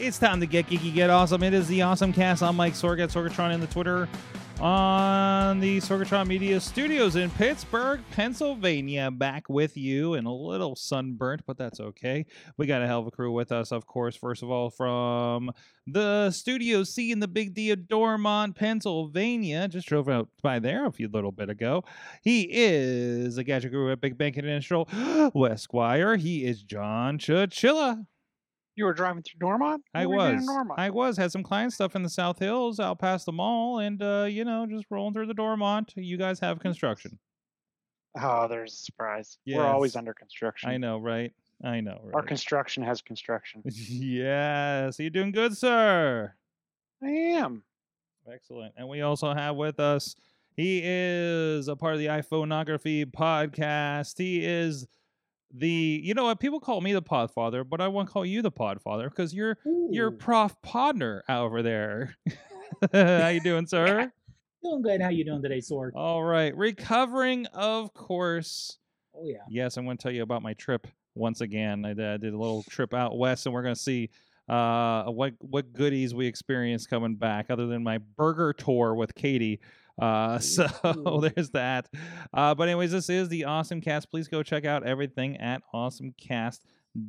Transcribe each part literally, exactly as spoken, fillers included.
It's time to get geeky, get awesome. It is the Awesome Cast. I'm Mike Sorg at Sorgatron in the Twitter, on the Sorgatron Media Studios in Pittsburgh, Pennsylvania. Back with you and a little sunburnt, but that's okay. We got a hell of a crew with us, of course. First of all, from the Studio C in the Big D of Dormont, Pennsylvania. Just drove out by there a few little bit ago. He is a gadget guru at Big Bank International, Wes Squire. He is John Chachilla. You were driving through Dormont? I was. Dormont? I was. Had some client stuff in the South Hills out past the mall and, uh, you know, just rolling through the Dormont. You guys have construction. Oh, there's a surprise. Yes. We're always under construction. I know, right? I know, right? Our construction has construction. Yes. You're doing good, sir. I am. Excellent. And we also have with us, he is a part of the iPhoneography podcast. He is... The you know what people call me the Podfather, but I won't call you the Podfather because you're Ooh. you're Prof Podner over there. How you doing, sir? Doing good. How you doing today, Sorg? All right, recovering, of course. Oh yeah. Yes, I'm going to tell you about my trip once again. I uh, did a little trip out west, and we're going to see uh, what what goodies we experienced coming back, other than my burger tour with Katie. Uh, so there's that. Uh, but anyways, this is the Awesome Cast. Please go check out everything at awesome cast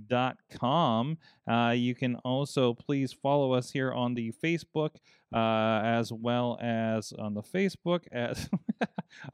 dot com. Uh, you can also please follow us here on the Facebook, uh, as well as on the Facebook as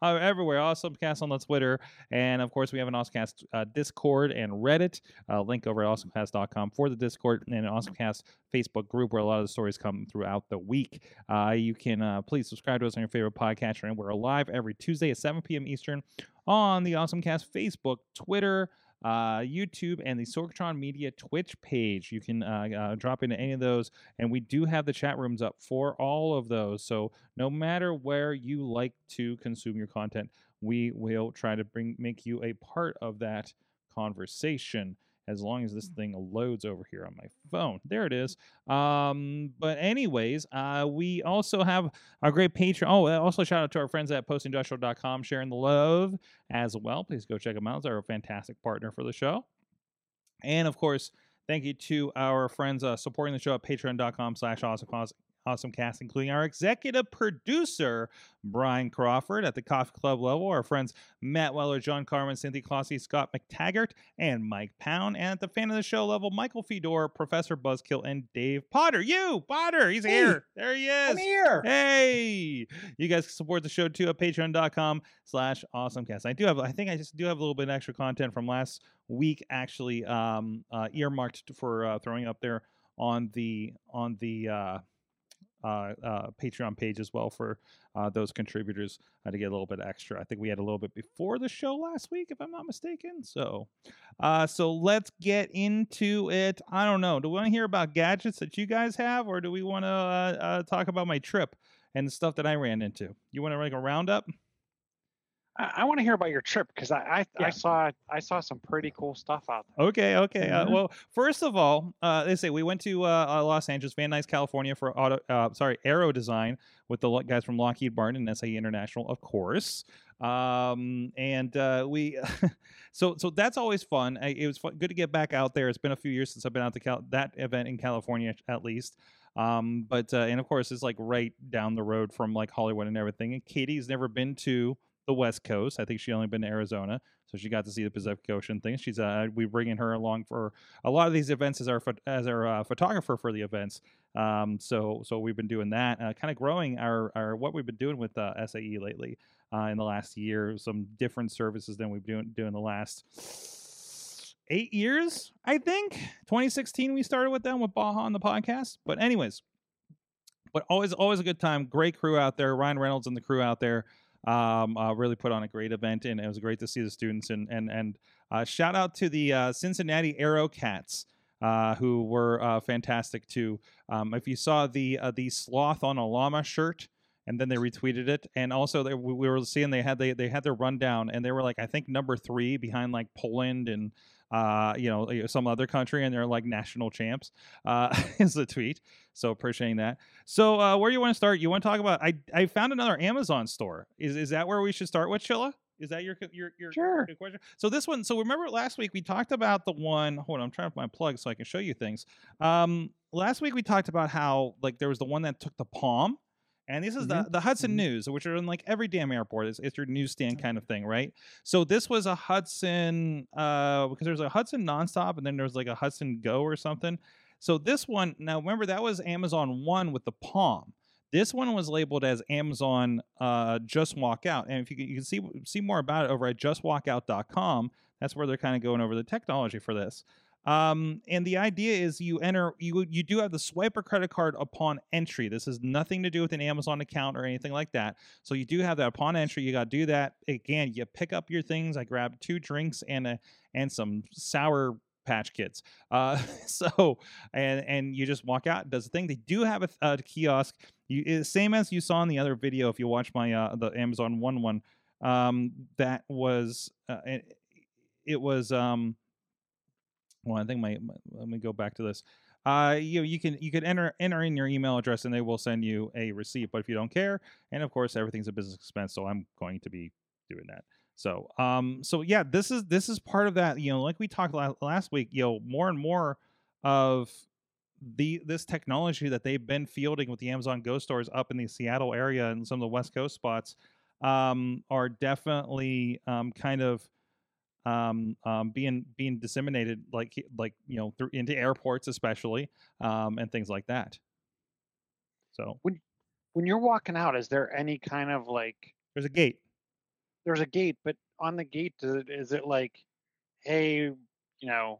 uh, everywhere. Awesome Cast on the Twitter. And of course we have an Awesome Cast, uh, Discord and Reddit, uh, link over at awesome cast dot com for the Discord, and an Awesome Cast Facebook group where a lot of the stories come throughout the week. Uh, you can, uh, please subscribe to us on your favorite podcatcher, and we're live every Tuesday at seven p.m. Eastern on the Awesome Cast Facebook, Twitter, uh, YouTube, and the Sorgatron Media Twitch page. You can uh, uh, drop into any of those, and we do have the chat rooms up for all of those. So no matter where you like to consume your content, we will try to bring make you a part of that conversation, as long as this thing loads over here on my phone. There it is. Um, but anyways, uh, we also have our great Patreon. Oh, also shout out to our friends at post industrial dot com, sharing the love as well. Please go check them out. They're a fantastic partner for the show. And, of course, thank you to our friends uh, supporting the show at patreon.com slash awesomecast. Awesome Cast, including our executive producer, Brian Crawford, at the Coffee Club level, our friends Matt Weller, John Carman, Cynthia Clossy, Scott McTaggart, and Mike Pound, and at the fan of the show level, Michael Fedor, Professor Buzzkill, and Dave Potter. You, Potter, he's hey, here. There he is. I'm here. Hey. You guys can support the show, too, at patreon.com slash awesomecast. I do have, I think I just do have a little bit of extra content from last week, actually, um, uh, earmarked for uh, throwing up there on the, on the, uh, Uh, uh, Patreon page as well for uh, those contributors uh, to get a little bit extra. I think we had a little bit before the show last week, if I'm not mistaken. So, uh, so let's get into it. I don't know. Do we want to hear about gadgets that you guys have, or do we want to uh, uh, talk about my trip and the stuff that I ran into? You want to make a roundup? I, I want to hear about your trip because I I, yeah. I saw I saw some pretty cool stuff out there. Okay, okay. Mm-hmm. Uh, well, first of all, uh, they say we went to uh, Los Angeles, Van Nuys, California for auto uh, sorry aero design with the guys from Lockheed Martin and S A E International, of course. Um, and uh, we so so that's always fun. I, it was fun, good to get back out there. It's been a few years since I've been out to Cal- that event in California, at least. Um, but uh, and of course it's like right down the road from like Hollywood and everything. And Katie's never been to the West Coast. I think she only been to Arizona, so she got to see the Pacific Ocean thing. She's uh, we bringing her along for a lot of these events as our pho- as our uh, photographer for the events. Um, so so we've been doing that, uh, kind of growing our our what we've been doing with uh, S A E lately uh, in the last year. Some different services than we've been doing the last eight years. I think twenty sixteen we started with them with Baja on the podcast. But anyways, but always always a good time. Great crew out there. Ryan Reynolds and the crew out there. um, uh, really put on a great event, and it was great to see the students. And and and uh, shout out to the uh, Cincinnati Aero Cats, uh, who were uh, fantastic too. Um, if you saw the uh, the sloth on a llama shirt, and then they retweeted it, and also they, we were seeing they had they they had their rundown, and they were like, I think number three behind like Poland and. Uh, you know, some other country, and they're like national champs, uh, is the tweet. So appreciating that. So uh, where do you want to start? You want to talk about, I I found another Amazon store. Is is that where we should start with, Chilla? Is that your your your sure. question? So this one, so remember last week we talked about the one, hold on, I'm trying to find my plug so I can show you things. Um, last week we talked about how like there was the one that took the palm. And this is mm-hmm. the, the Hudson mm-hmm. News, which are in like every damn airport. It's, it's your newsstand kind of thing, right? So this was a Hudson, uh, because there's a Hudson Nonstop, and then there's like a Hudson Go or something. So this one, now remember that was Amazon One with the palm. This one was labeled as Amazon uh, Just Walk Out. And if you can, you can see see more about it over at just walk out dot com. That's where they're kind of going over the technology for this. Um, and the idea is you enter, you you do have to swipe a credit card upon entry. This has nothing to do with an Amazon account or anything like that. So you do have that upon entry. You got to do that. Again, you pick up your things. I grabbed two drinks and a, and some Sour Patch Kids. Uh, so, and, and you just walk out, does the thing. They do have a, a kiosk. You, same as you saw in the other video. If you watch my, uh, the Amazon one, one, um, that was, uh, it, it was, um, Well, I think my, my let me go back to this. Uh, you you can you can enter enter in your email address and they will send you a receipt. But if you don't care, and of course everything's a business expense, so I'm going to be doing that. So um so yeah, this is this is part of that. You know, like we talked last, last week. You know, more and more of the this technology that they've been fielding with the Amazon Go stores up in the Seattle area and some of the West Coast spots um, are definitely um, kind of. Um, um, being being disseminated like like you know through into airports especially um, and things like that. So when when you're walking out, is there any kind of like there's a gate? There's a gate, but on the gate, does it, is it like, hey, you know,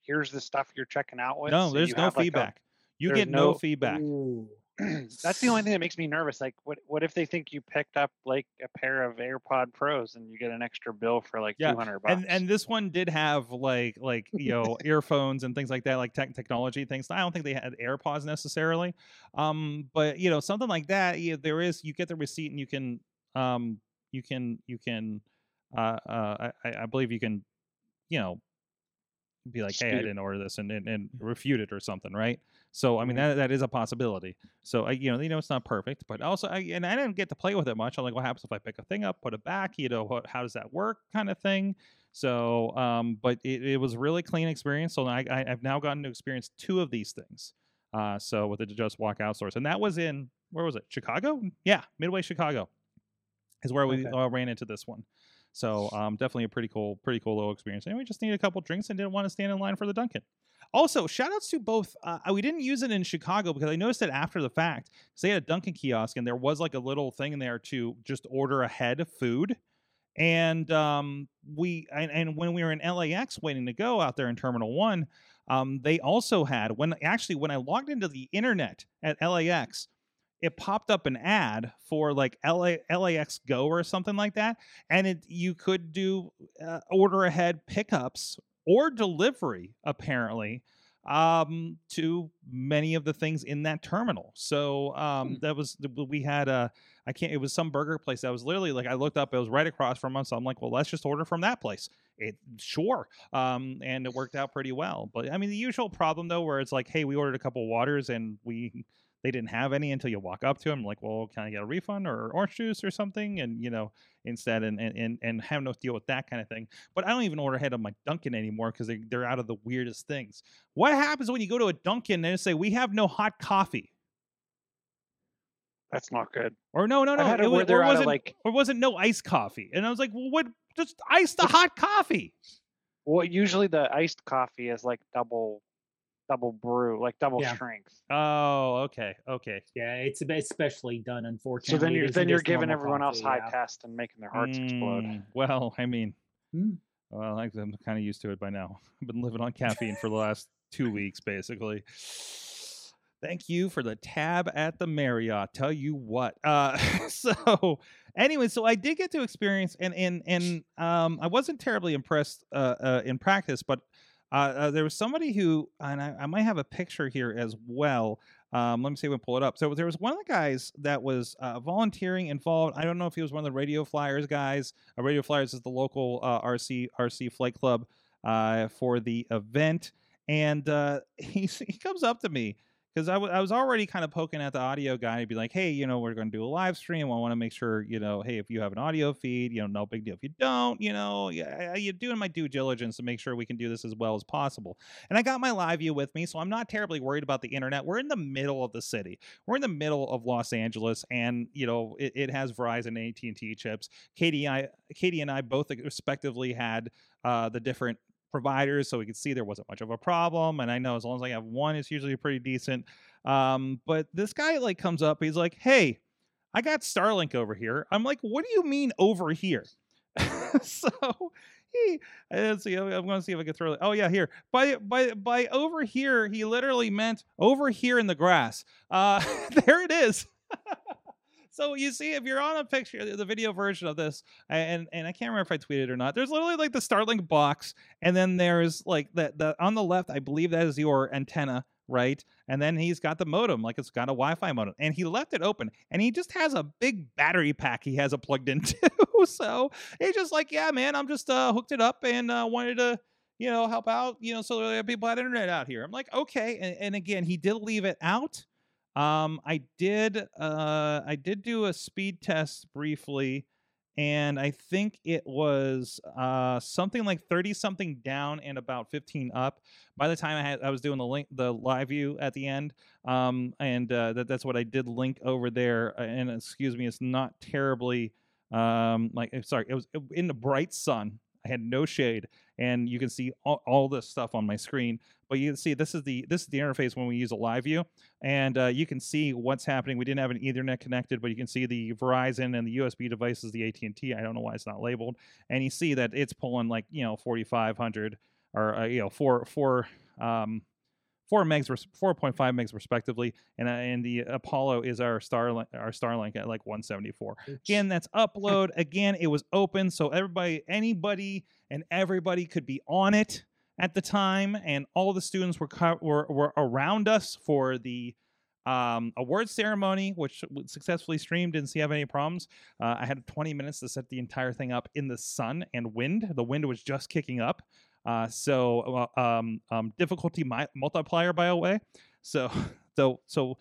here's the stuff you're checking out with? No, so there's no feedback. Like a, you get no, no feedback. That's the only thing that makes me nervous. Like, what what if they think you picked up like a pair of AirPod Pros and you get an extra bill for like yeah. two hundred bucks? And and this one did have like like you know earphones and things like that, like tech technology things. I don't think they had AirPods necessarily, um, but you know something like that. You, there is you get the receipt and you can um you can you can uh, uh I I believe you can you know be like, hey, I didn't order this and and, and refute it or something, right? So, I mean, that that is a possibility. So, I, you know, you know, it's not perfect, but also, I, and I didn't get to play with it much. I'm like, what happens if I pick a thing up, put it back, you know, what, how does that work kind of thing. So, um, but it, it was really clean experience. So I, I, I've now gotten to experience two of these things. Uh, so with the Just Walk Out stores, and that was in, where was it? Chicago? Yeah. Midway Chicago is where we okay. all ran into this one. So um, definitely a pretty cool, pretty cool little experience. And we just needed a couple drinks and didn't want to stand in line for the Dunkin'. Also, shout outs to both. Uh, we didn't use it in Chicago because I noticed it after the fact. They had a Dunkin' kiosk and there was like a little thing in there to just order ahead of food. And um, we and, and when we were in L A X waiting to go out there in Terminal One, um, they also had when actually when I logged into the internet at L A X. It popped up an ad for like L A, L A X Go or something like that. And it you could do uh, order ahead pickups or delivery, apparently, um, to many of the things in that terminal. So um, mm. that was, we had a, I can't, it was some burger place that was literally like, I looked up, it was right across from us. So I'm like, well, let's just order from that place. It sure. Um, and it worked out pretty well. But I mean, the usual problem though, where it's like, hey, we ordered a couple waters and we, they didn't have any until you walk up to them, like, well, can I get a refund or orange juice or something? And, you know, instead and and and have no deal with that kind of thing. But I don't even order ahead of my Dunkin' anymore because they, they're out of the weirdest things. What happens when you go to a Dunkin' and they say, we have no hot coffee? That's not good. Or no, no, no. It, it, was, or, wasn't, like... or wasn't no iced coffee. And I was like, well, what? Just ice the hot coffee. Well, usually the iced coffee is like double... double brew, like double yeah. strength. Oh, okay, okay. Yeah, it's especially done, unfortunately. So then you're then you're giving everyone coffee, else high yeah. test and making their hearts mm, explode. Well, I mean, mm. well, I'm kind of used to it by now. I've been living on caffeine for the last two weeks, basically. Thank you for the tab at the Marriott. Tell you what. Uh, so anyway, so I did get to experience, and and and um, I wasn't terribly impressed uh, uh, in practice, but uh, uh, there was somebody who, and I, I might have a picture here as well. Um, let me see if we pull it up. So there was one of the guys that was uh, volunteering involved. I don't know if he was one of the Radio Flyers guys. Uh, Radio Flyers is the local uh, R C R C flight club uh, for the event, and uh, he he comes up to me. Because I, w- I was already kind of poking at the audio guy and be like, hey, you know, we're going to do a live stream. I want to make sure, you know, hey, if you have an audio feed, you know, no big deal. If you don't, you know, yeah, you're doing my due diligence to make sure we can do this as well as possible. And I got my Live View with me, so I'm not terribly worried about the internet. We're in the middle of the city. We're in the middle of Los Angeles, and, you know, it, it has Verizon and A T and T chips. Katie, I, Katie and I both respectively had uh, the different providers, so we could see there wasn't much of a problem. And I know as long as I have one, it's usually pretty decent. Um, but this guy like comes up, he's like, hey, I got Starlink over here. I'm like, what do you mean over here? So he, let's see, I'm going to see if I can throw it. Oh yeah, here. By by by over here, he literally meant over here in the grass. Uh, there it is. So you see, if you're on a picture, the video version of this, and and I can't remember if I tweeted or not, there's literally like the Starlink box, and then there's like the, the on the left, I believe that is your antenna, right? And then he's got the modem, like it's got a Wi-Fi modem, and he left it open, and he just has a big battery pack he has it plugged into. So he's just like, yeah, man, I'm just uh, hooked it up and uh, wanted to, you know, help out, you know, so there are people had internet out here. I'm like, okay, and, and again, he did leave it out. Um, I did, uh, I did do a speed test briefly, and I think it was, uh, something like thirty something down and about fifteen up by the time I had, I was doing the link, the Live View at the end. Um, and, uh, that, that's what I did link over there. And excuse me, it's not terribly, um, like, sorry, it was in the bright sun. I had no shade, and you can see all, all this stuff on my screen. But you can see this is the this is the interface when we use a Live View, and uh, you can see what's happening. We didn't have an Ethernet connected, but you can see the Verizon and the U S B devices, the A T and T. I don't know why it's not labeled, and you see that it's pulling like you know forty-five hundred or uh, you know four four um, four megs four point five megs respectively, and uh, and the Apollo is our Starlink our Starlink at like one seventy-four. Oops. Again, that's upload. Again, it was open, so everybody, anybody, and everybody could be on it at the time, and all the students were co- were were around us for the um, award ceremony, which successfully streamed. Didn't see have any problems. Uh, I had twenty minutes to set the entire thing up in the sun and wind. The wind was just kicking up, uh, so uh, um, um, difficulty mi- multiplier by the way. So so so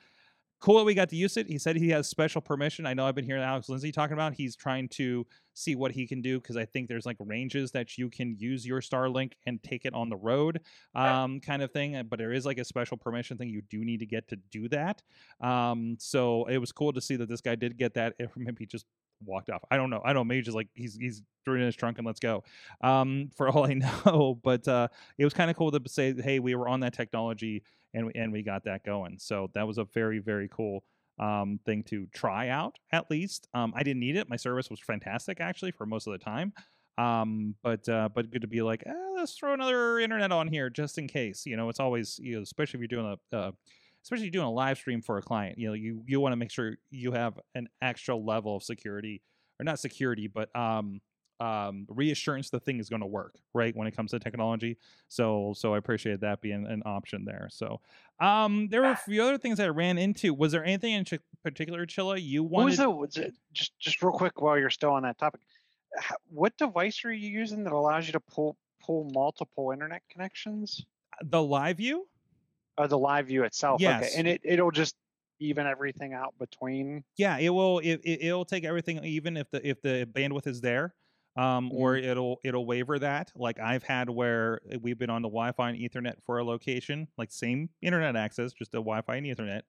cool that we got to use it. He said he has special permission. I know I've been hearing Alex Lindsay talking about. He's trying to see what he can do, because I think there's like ranges that you can use your Starlink and take it on the road, um, kind of thing. But there is like a special permission thing you do need to get to do that. Um, so it was cool to see that this guy did get that. If maybe he just walked off. I don't know. I don't know. Maybe just like he's he's threw it in his trunk and let's go. Um, for all I know. But uh, it was kind of cool to say, hey, we were on that technology and and we got that going. So that was a very very cool Um, thing to try out, at least. Um, I didn't need it. My service was fantastic, actually, for most of the time. Um, but uh, but good to be like, eh, let's throw another internet on here just in case. You know, it's always, you know, especially if you're doing a, uh, especially doing a live stream for a client. You know, you you want to make sure you have an extra level of security, or not security, but um, um, reassurance the thing is going to work, right? When it comes to technology. So so I appreciate that being an option there. So. Um, there were a few other things I ran into. Was there anything in ch- particular, Chilla, you wanted? What was it? Just, just real quick, while you're still on that topic, what device are you using that allows you to pull pull multiple internet connections? The Live View. Oh, the Live View itself. Yes. Okay. And it it'll just even everything out between. Yeah, it will. It it'll take everything, even if the if the bandwidth is there. Um, or it'll it'll waiver that. Like I've had where we've been on the Wi-Fi and Ethernet for a location, like same internet access, just the Wi-Fi and Ethernet,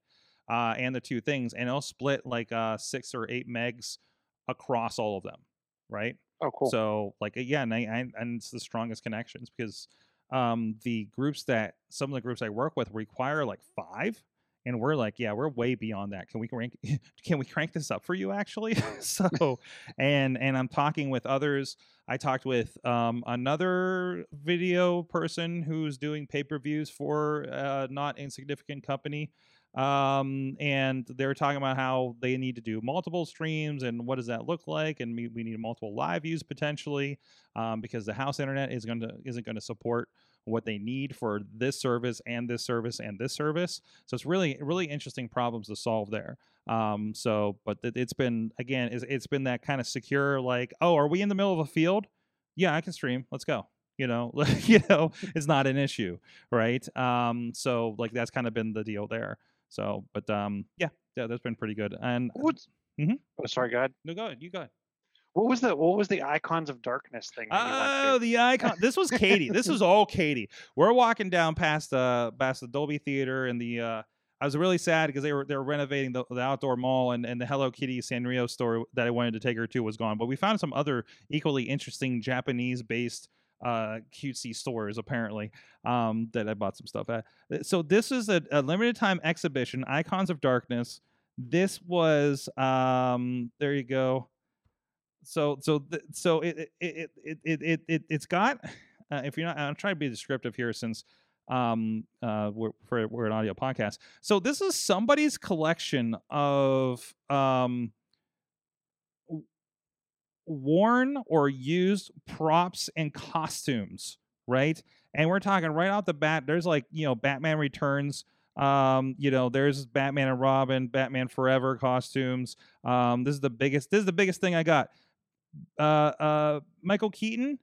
uh, and the two things, and it'll split like uh, six or eight megs across all of them, right? Oh, cool. So like yeah, and I, I, and it's the strongest connections because um, the groups that some of the groups I work with require like five. And we're like, yeah, we're way beyond that. Can we crank? Can we crank this up for you, actually? So, and and I'm talking with others. I talked with um, another video person who's doing pay-per-views for a uh, not insignificant company, Um, and they were talking about how they need to do multiple streams and what does that look like? And we, we need multiple live views potentially, um, because the house internet is going to, isn't going to support what they need for this service and this service and this service. So it's really, really interesting problems to solve there. Um, so, but it, it's been, again, it's, it's been that kind of secure, like, oh, are we in the middle of a field? Yeah, I can stream. Let's go. You know, you know, it's not an issue. Right. Um, so like, that's kind of been the deal there. So, but um, yeah, yeah, that's been pretty good. And what's? Mm-hmm. Oh, sorry, go ahead. No, go ahead. You go ahead. What was the What was the Icons of Darkness thing? Oh, the icon. This was Katie. This was all Katie. We're walking down past uh past the Dolby Theater and the. Uh, I was really sad because they were they were renovating the, the outdoor mall and, and the Hello Kitty Sanrio store that I wanted to take her to was gone. But we found some other equally interesting Japanese based. Uh, cutesy stores apparently um, that I bought some stuff at. So this is a, a limited time exhibition, Icons of Darkness. This was um, there you go. So so th- so it it it it it, it it's got. Uh, if you're not, I'm trying to be descriptive here since um uh we're for, we're an audio podcast. So this is somebody's collection of um. worn or used props and costumes, right? And we're talking right off the bat, there's like, you know, Batman Returns, um, you know, there's Batman and Robin, Batman Forever costumes. Um, this is the biggest, this is the biggest thing I got. Uh, uh, Michael Keaton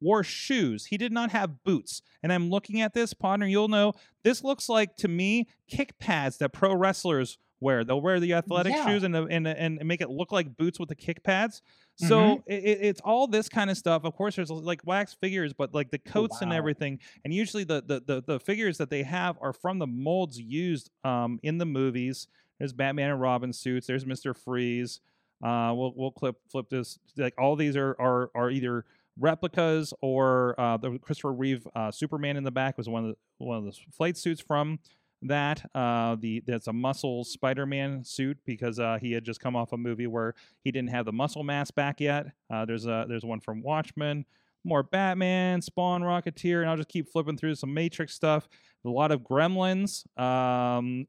wore shoes. He did not have boots. And I'm looking at this, partner, you'll know, this looks like, to me, kick pads that pro wrestlers wear. They'll wear the athletic yeah. shoes and, and and make it look like boots with the kick pads. So mm-hmm. it, it's all this kind of stuff. Of course, there's like wax figures, but like the coats oh, wow. and everything. And usually the, the the the figures that they have are from the molds used um in the movies. There's Batman and Robin suits. There's Mister Freeze. Uh, we'll we'll clip flip this. Like all these are are are either replicas or uh, the Christopher Reeve uh, Superman in the back was one of the, one of the flight suits from. That uh the that's a muscle Spider-Man suit because uh he had just come off a movie where he didn't have the muscle mass back yet. Uh there's a there's one from Watchmen, more Batman, Spawn, Rocketeer, and I'll just keep flipping through some Matrix stuff. A lot of Gremlins, um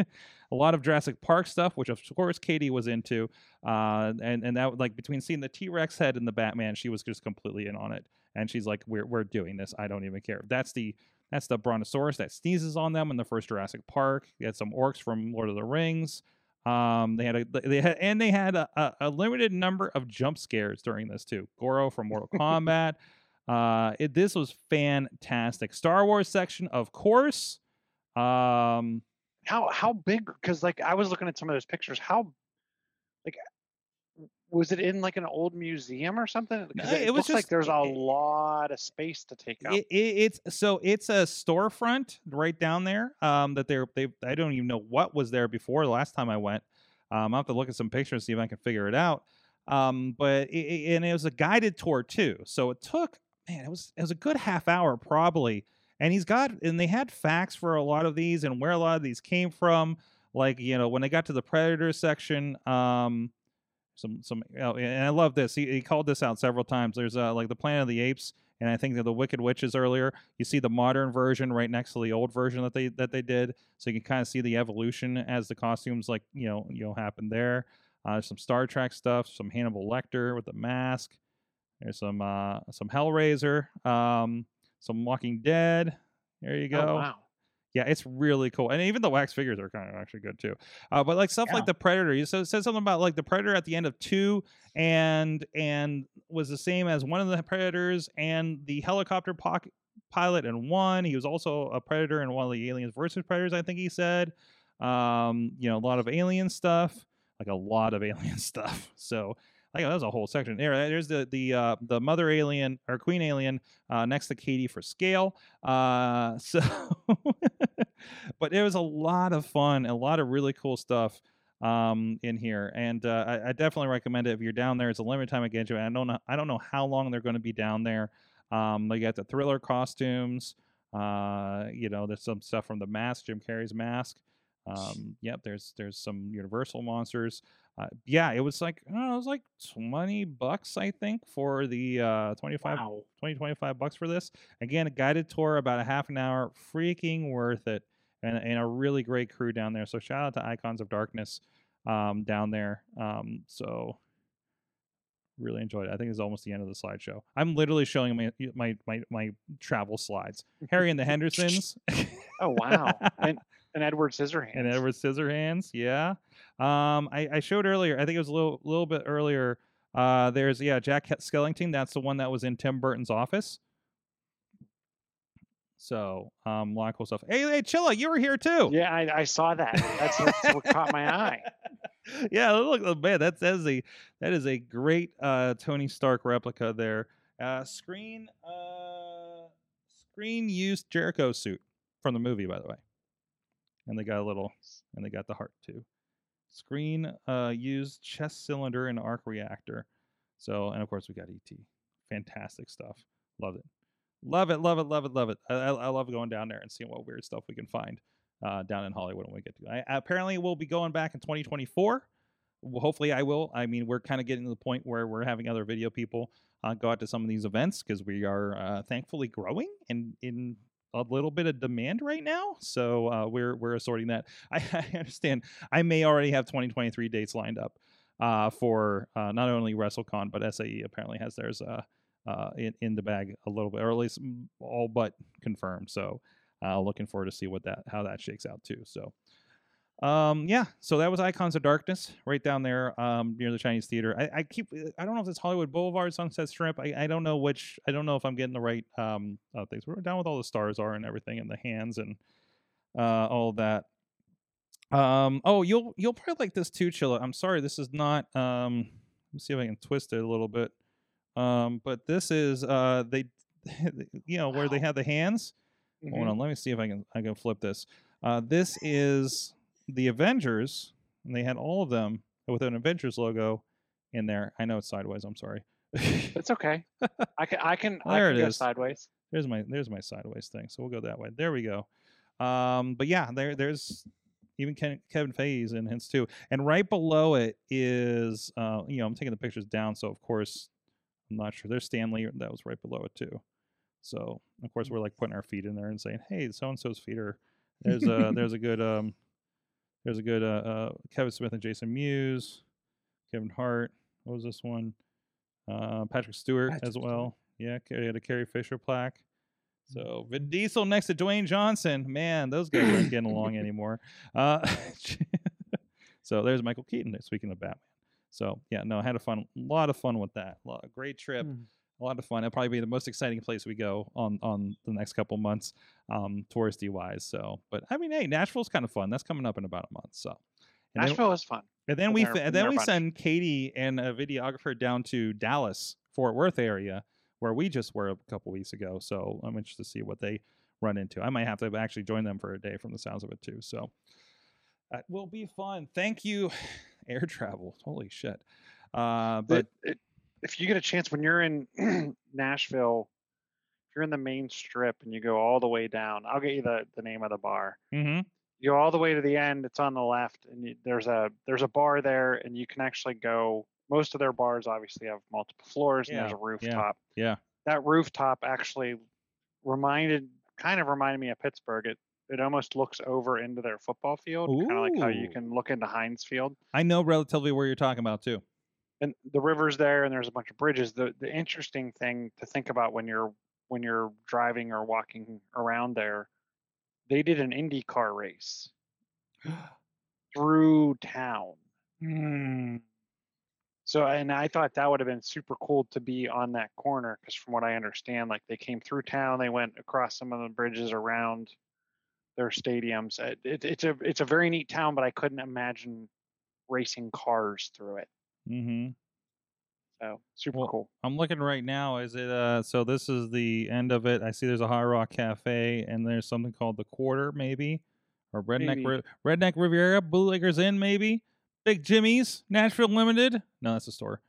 a lot of Jurassic Park stuff, which of course Katie was into. Uh and, and that like between seeing the T-Rex head and the Batman, she was just completely in on it. And she's like, We're we're doing this, I don't even care. That's the That's the Brontosaurus that sneezes on them in the first Jurassic Park. They had some orcs from Lord of the Rings. Um, they had a, they had, and they had a, a, a limited number of jump scares during this too. Goro from Mortal Kombat. Uh, it, this was fantastic. Star Wars section, of course. Um, how how big? Because like I was looking at some of those pictures. How like. Was it in like an old museum or something? Because it, it was looks just, like there's a it, lot of space to take up. It, it, it's so it's a storefront right down there. Um, that they they I don't even know what was there before the last time I went. Um, I'll have to look at some pictures see if I can figure it out. Um, but it, and it was a guided tour too, so it took man it was it was a good half hour probably. And he's got and they had facts for a lot of these and where a lot of these came from. Like you know when they got to the Predator section, um. Some, some, oh, and I love this. He, he called this out several times. There's uh, like the Planet of the Apes, and I think the Wicked Witches earlier. You see the modern version right next to the old version that they that they did, so you can kind of see the evolution as the costumes, like you know, you know, happen there. Uh, some Star Trek stuff, some Hannibal Lecter with the mask. There's some uh, some Hellraiser, um, some Walking Dead. There you go. Oh, wow. Yeah, it's really cool. And even the wax figures are kind of actually good, too. Uh, but like stuff yeah. like the Predator. You said something about like the Predator at the end of two and and was the same as one of the Predators and the helicopter po- pilot in one. He was also a Predator in one of the Aliens versus Predators, I think he said. Um, you know, a lot of Alien stuff, like a lot of Alien stuff. So like that was a whole section there. There's the the uh, the mother alien or queen alien uh, next to Katie for scale. Uh, so, but it was a lot of fun, a lot of really cool stuff um, in here, and uh, I, I definitely recommend it if you're down there. It's a limited time again. I don't know, I don't know how long they're going to be down there. Um, they got the Thriller costumes. Uh, you know, there's some stuff from The Mask, Jim Carrey's Mask. Um, yep, there's there's some Universal monsters. Uh, yeah, it was like, I don't know, it was like twenty bucks, I think, for the uh, twenty-five, wow. twenty, twenty-five bucks for this. Again, a guided tour, about a half an hour, freaking worth it. and, and a really great crew down there. So shout out to Icons of Darkness um, down there. Um, so really enjoyed it. I think it's almost the end of the slideshow. I'm literally showing my my my, my travel slides. Harry and the Hendersons. Oh wow. And and Edward Scissorhands. And Edward Scissorhands, yeah. Um, I, I showed earlier, I think it was a little little bit earlier. Uh, there's yeah, Jack Skellington. That's the one that was in Tim Burton's office. So, um, a lot of cool stuff. Hey, hey, Chilla, you were here too. Yeah, I, I saw that. That's, that's what caught my eye. Yeah, look, man, that's that is a that is a great uh, Tony Stark replica there. Uh, screen, uh, screen used Jericho suit from the movie, by the way. And they got a little, and they got the heart too. Screen uh, used chest cylinder and arc reactor. So, and of course we got E T. Fantastic stuff. Love it. Love it, love it, love it, love it. I, I love going down there and seeing what weird stuff we can find uh, down in Hollywood when we get to. I, apparently, we'll be going back in twenty twenty-four. Well, hopefully, I will. I mean, we're kind of getting to the point where we're having other video people uh, go out to some of these events because we are uh, thankfully growing and in a little bit of demand right now. So uh, we're we're assorting that. I, I understand. I may already have twenty twenty-three dates lined up uh, for uh, not only WrestleCon, but S A E apparently has theirs. Uh, Uh, in, in the bag a little bit, or at least all but confirmed. So uh, looking forward to see what that how that shakes out too. So um, yeah, so that was Icons of Darkness right down there um, near the Chinese Theater. I, I keep I don't know if it's Hollywood Boulevard, Sunset Strip. I, I don't know which. I don't know if I'm getting the right um, uh, things. We're down with all the stars are and everything and the hands and uh, all that. Um, oh, you'll you'll probably like this too, Chilla. I'm sorry, this is not. Um, let me see if I can twist it a little bit. Um, but this is uh, they, you know, where wow. they have the hands. Mm-hmm. Hold on, let me see if I can I can flip this. Uh, this is the Avengers, and they had all of them with an Avengers logo in there. I know it's sideways. I'm sorry. It's okay. I can I can. There I can it go is. Sideways. There's my there's my sideways thing. So we'll go that way. There we go. Um, but yeah, there there's even Ken, Kevin Feige's in hints too. And right below it is uh, you know, I'm taking the pictures down, so of course. I'm not sure. There's Stanley. That was right below it, too. So, of course, we're like putting our feet in there and saying, hey, so-and-so's feet are... There's a, there's a good... Um, there's a good uh, uh, Kevin Smith and Jason Mewes. Kevin Hart. What was this one? Uh, Patrick Stewart Patrick as well. Stewart. Yeah, he had a Carrie Fisher plaque. So, Vin Diesel next to Dwayne Johnson. Man, those guys aren't getting along anymore. Uh, so, there's Michael Keaton, speaking of Batman. So, yeah, no, I had a fun, lot of fun with that. A lot, a great trip, mm. a lot of fun. It'll probably be the most exciting place we go on, on the next couple months, um, touristy-wise. So, but, I mean, hey, Nashville's kind of fun. That's coming up in about a month. So, and Nashville then, is fun. And then, we, their, and then we send Katie and a videographer down to Dallas, Fort Worth area, where we just were a couple weeks ago. So, I'm interested to see what they run into. I might have to actually join them for a day from the sounds of it, too. So, that will be fun. Thank you. Air travel, holy shit! Uh, but it, it, if you get a chance when you're in Nashville, if you're in the main strip and you go all the way down, I'll get you the, the name of the bar. Mm-hmm. You go all the way to the end; it's on the left, and you, there's a there's a bar there, and you can actually go. Most of their bars obviously have multiple floors, yeah. and there's a rooftop. Yeah. yeah, that rooftop actually reminded kind of reminded me of Pittsburgh. It, It almost looks over into their football field, kind of like how you can look into Heinz Field. I know relatively where you're talking about, too. And the river's there, and there's a bunch of bridges. The the interesting thing to think about when you're when you're driving or walking around there, they did an IndyCar race through town. Mm. So, and I thought that would have been super cool to be on that corner, because from what I understand, like they came through town, they went across some of the bridges around their stadiums. It, it, it's a it's a very neat town, but I couldn't imagine racing cars through it. Mm-hmm. So super well, cool. I'm looking right now. Is it? Uh, so this is the end of it. I see there's a High Rock Cafe, and there's something called the Quarter, maybe, or Redneck maybe. Ri- Redneck Riviera, Bootleggers Inn, maybe, Big Jimmy's, Nashville Limited. No, that's a store.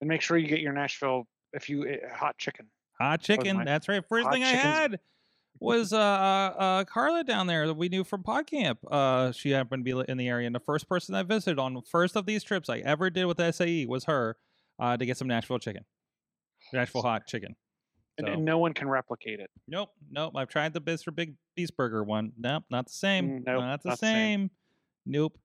And make sure you get your Nashville if you uh, hot chicken. Hot chicken. My, that's right. First thing I had. Was uh, uh, Carla down there that we knew from PodCamp. Uh, she happened to be in the area, and the first person I visited on the first of these trips I ever did with S A E was her uh, to get some Nashville chicken, Nashville hot chicken. So. And, and no one can replicate it. Nope, nope. I've tried the Mister Big Beast Burger one. Nope, not the same. Mm, nope, not the not same. same. Nope.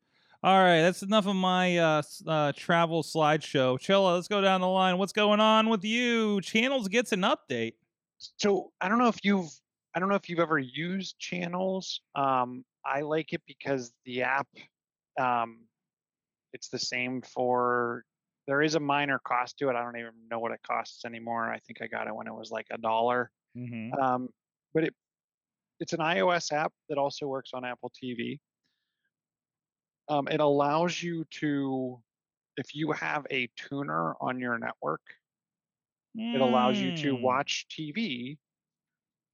All right, that's enough of my uh, uh, travel slideshow. Chilla, let's go down the line. What's going on with you? Channels gets an update. So I don't know if you've, I don't know if you've ever used Channels. Um, I like it because the app, um, it's the same for. There is a minor cost to it. I don't even know what it costs anymore. I think I got it when it was like a dollar. Mm-hmm. Um, but it it's an iOS app that also works on Apple T V. Um, it allows you to, if you have a tuner on your network, mm. it allows you to watch T V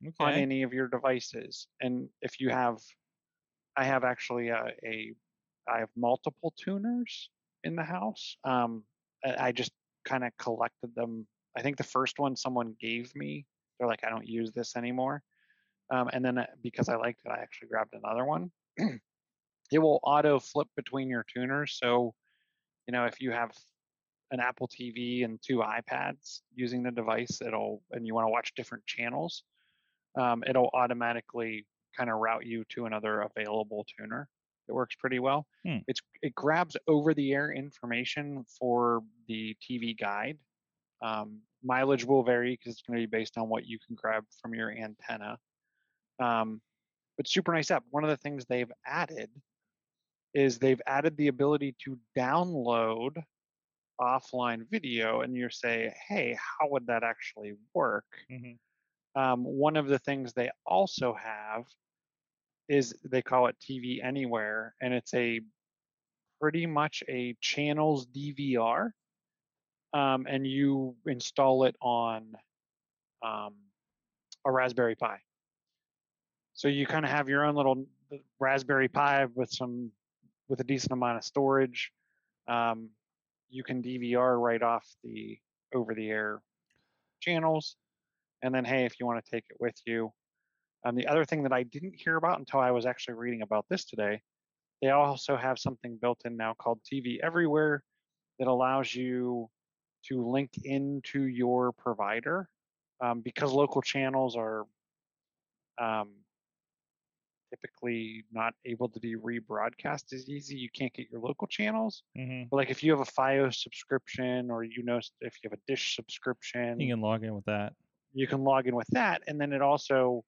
okay. on any of your devices. And if you have, I have actually a, a I have multiple tuners in the house. Um, I just kind of collected them. I think the first one someone gave me, they're like, I don't use this anymore. Um, and then because I liked it, I actually grabbed another one. It will auto flip between your tuners. So, you know, if you have an Apple T V and two iPads using the device, it'll, and you want to watch different channels, um, it'll automatically kind of route you to another available tuner. It works pretty well. Hmm. It's it grabs over-the-air information for the T V guide. Um, mileage will vary because it's going to be based on what you can grab from your antenna. Um, but super nice app. One of the things they've added is they've added the ability to download offline video, and you say, hey, how would that actually work? Mm-hmm. Um, one of the things they also have is they call it T V Anywhere, and it's a pretty much a channels D V R, um, and you install it on um, a Raspberry Pi. So you kind of have your own little Raspberry Pi with some with a decent amount of storage. Um, you can D V R right off the over-the-air channels, and then hey, if you want to take it with you. Um, the other thing that I didn't hear about until I was actually reading about this today, they also have something built in now called T V Everywhere that allows you to link into your provider, um, because local channels are um, typically not able to be rebroadcast as easy. You can't get your local channels. Mm-hmm. But like if you have a Fios subscription, or you know if you have a Dish subscription, you can log in with that. You can log in with that, and then it also.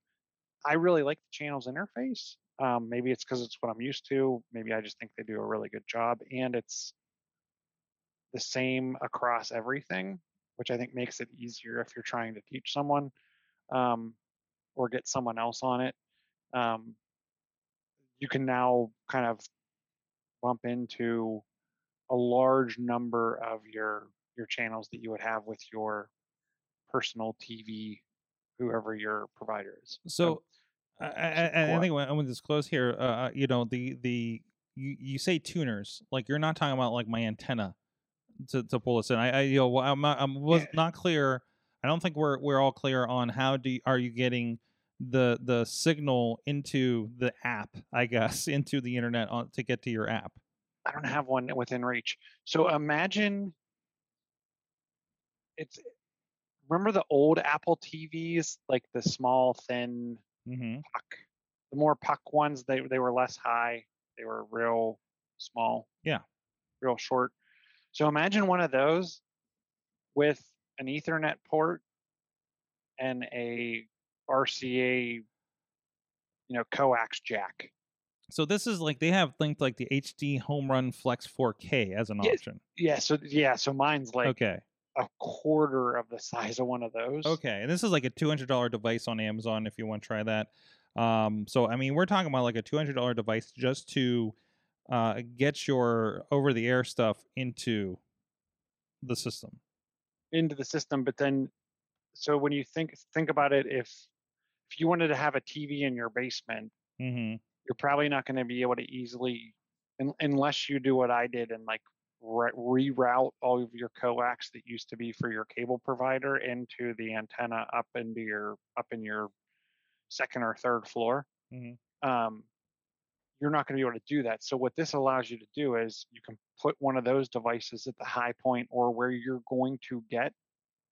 I really like the channels interface. Um, maybe it's because it's what I'm used to. Maybe I just think they do a really good job, and it's the same across everything, which I think makes it easier if you're trying to teach someone um, or get someone else on it. Um, you can now kind of bump into a large number of your your channels that you would have with your personal T V, whoever your provider is. So, so I, I, I think I'm going to disclose here, uh, you know, the, the you, you say tuners, like you're not talking about like my antenna to, to pull this in. I, I you know, I'm not, I'm was yeah. not clear. I don't think we're we're all clear on how do you, are you getting the the signal into the app, I guess, into the internet on, to get to your app. I don't have one within reach. So imagine it's. Remember the old Apple T Vs, like the small, thin mm-hmm. puck? The more puck ones, they, they were less high. They were real small. Yeah. Real short. So imagine one of those with an Ethernet port and a R C A, you know, coax jack. So this is like, they have linked like the H D Home Run Flex four K as an yeah, option. Yeah. So, yeah. So mine's like. Okay. A quarter of the size of one of those. Okay, and this is like a two hundred dollars device on Amazon if you want to try that. Um, so, I mean, we're talking about like a two hundred dollars device just to uh, get your over-the-air stuff into the system. Into the system, but then, so when you think think about it, if if you wanted to have a T V in your basement, mm-hmm. you're probably not going to be able to easily, un- unless you do what I did and like. Reroute all of your coax that used to be for your cable provider into the antenna up into your up in your second or third floor. Mm-hmm. Um, you're not going to be able to do that. So what this allows you to do is you can put one of those devices at the high point or where you're going to get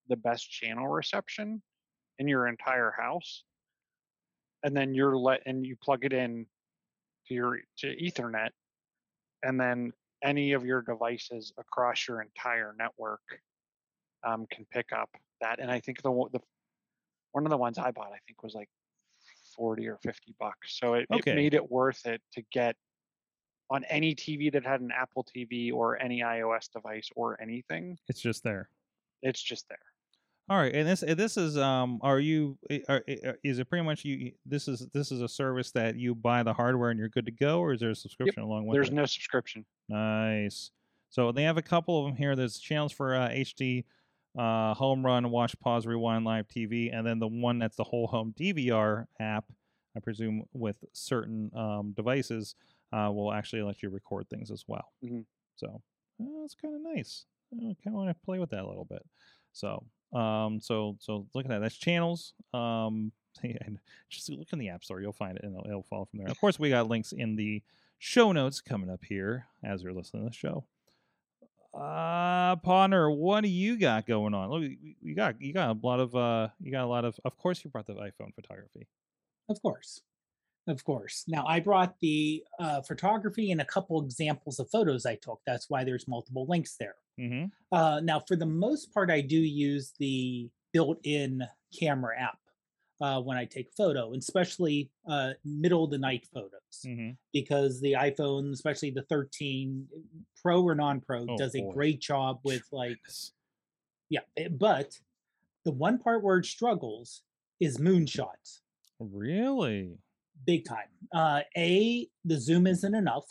the best channel reception in your entire house, and then you're let and you plug it in to your to Ethernet, and then any of your devices across your entire network um, can pick up that. And I think the, the one of the ones I bought, I think, was like forty or fifty bucks. So it, okay. it made it worth it to get on any T V that had an Apple T V or any iOS device or anything. It's just there. It's just there. All right, and this this is um, are you are, is it pretty much you? This is this is a service that you buy the hardware and you're good to go, or is there a subscription yep. along with There's it? There's no subscription. Nice. So they have a couple of them here. There's channels for uh, H D, uh, Home Run, Watch, Pause, Rewind, Live T V, and then the one that's the Whole Home D V R app. I presume with certain um, devices uh, will actually let you record things as well. Mm-hmm. So well, that's kind of nice. I kind of want to play with that a little bit. So. Um, so, so look at that. That's channels. Um, and just look in the App Store. You'll find it, and it'll, it'll follow from there. Of course, we got links in the show notes coming up here as you're listening to the show. Uh, partner, what do you got going on? Look, you got, you got a lot of, uh, you got a lot of, of course you brought the iPhone photography. Of course. Of course. Now I brought the, uh, photography and a couple examples of photos I took. That's why there's multiple links there. Mm-hmm. Uh, now, for the most part, I do use the built-in camera app uh, when I take photo, especially uh, middle of the night photos, mm-hmm. because the iPhone, especially the thirteen Pro or non-Pro, oh, does a boy. great job with like, yeah. It, but the one part where it struggles is moonshots. Really? Big time. Uh, a, the zoom isn't enough,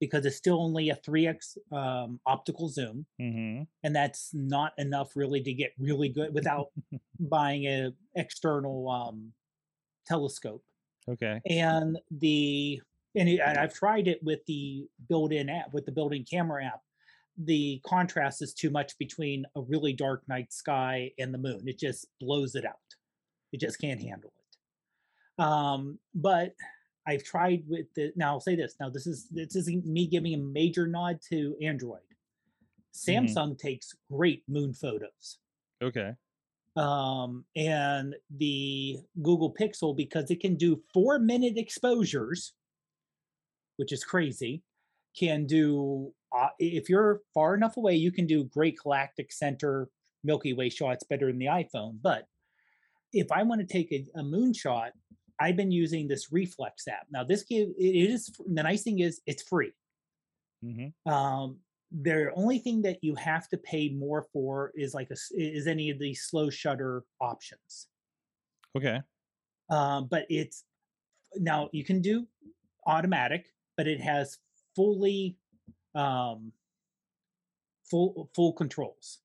because it's still only a three X um, optical zoom. Mm-hmm. And that's not enough really to get really good without buying a external um, telescope. Okay. And the, and, it, and I've tried it with the built-in app, with the built-in camera app. The contrast is too much between a really dark night sky and the moon. It just blows it out. It just can't handle it. Um, but I've tried with the, now I'll say this, now this is, this isn't me giving a major nod to Android. Samsung mm-hmm. takes great moon photos. Okay. Um, and the Google Pixel, because it can do four minute exposures, which is crazy, can do, uh, if you're far enough away, you can do great galactic center Milky Way shots better than the iPhone. But if I want to take a, a moon shot, I've been using this Reflex app. Now this give it is the nice thing is it's free. Mm-hmm. Um, the only thing that you have to pay more for is like a, is any of the slow shutter options. Okay. Um, but it's now you can do automatic, but it has fully um, full full controls,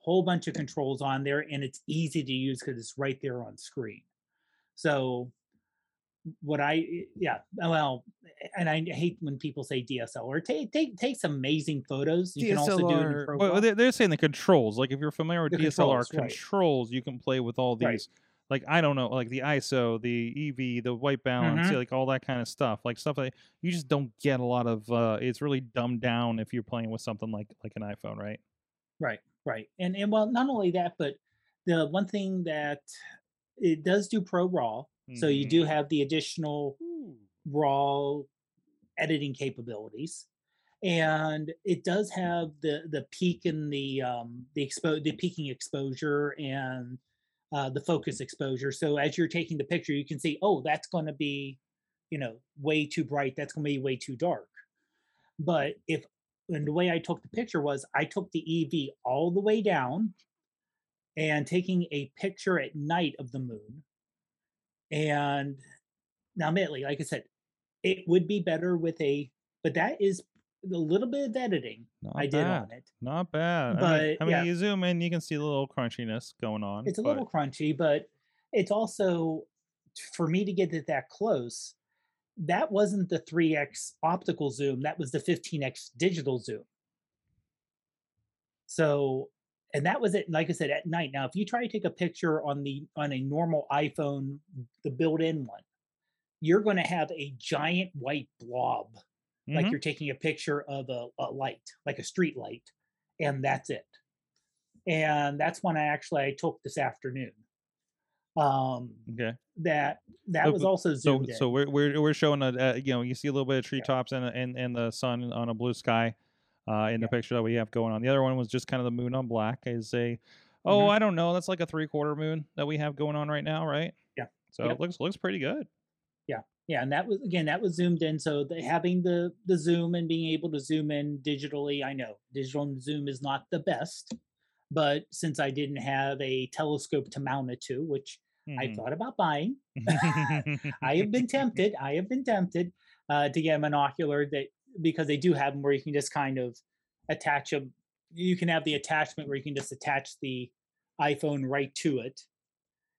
whole bunch of controls on there, and it's easy to use because it's right there on screen. So. What I, yeah, well, and I hate when people say D S L R. Take take takes amazing photos. You D S L R, can also do it in Pro. Well, they're saying the controls. Like if you're familiar with the D S L R controls, controls right. you can play with all these. Right. Like I don't know, like the I S O, the E V, the white balance, mm-hmm. like all that kind of stuff. Like stuff that you just don't get a lot of. Uh, it's really dumbed down if you're playing with something like like an iPhone, right? Right, right, and and well, not only that, but the one thing that it does do Pro Raw. So you do have the additional raw editing capabilities, and it does have the the peak and the um, the expo- the peaking exposure and uh, the focus exposure. So as you're taking the picture, you can see, oh, that's going to be, you know, way too bright. That's going to be way too dark. But if and the way I took the picture was I took the E V all the way down, and taking a picture at night of the moon. And now, admittedly, like I said, it would be better with a, but that is a little bit of editing Not I bad. did on it. Not bad. But I mean, I mean yeah. you zoom in, you can see a little crunchiness going on. It's a but... little crunchy, but it's also, for me to get it that close, that wasn't the three X optical zoom. That was the fifteen X digital zoom. So... And that was it, like I said, at night. Now, if you try to take a picture on the on a normal iPhone, the built-in one, you're going to have a giant white blob, mm-hmm. like you're taking a picture of a, a light, like a street light, and that's it. And that's one I actually I took this afternoon. Um, okay. That that so, was also zoomed so. In. So we're we're we're showing a uh, you know, you see a little bit of treetops yeah. and and and the sun on a blue sky, uh, in yeah. the picture that we have going on. The other one was just kind of the moon on black. Is a oh mm-hmm. I don't know. That's like a three quarter moon that we have going on right now, right? Yeah. So yeah. it looks looks pretty good. Yeah. Yeah, and that was, again, that was zoomed in. So the, having the, the zoom and being able to zoom in digitally, I know digital zoom is not the best, but since I didn't have a telescope to mount it to, which mm. I thought about buying, I have been tempted, I have been tempted uh, to get a monocular, that because they do have them where you can just kind of attach a, you can have the attachment where you can just attach the iPhone right to it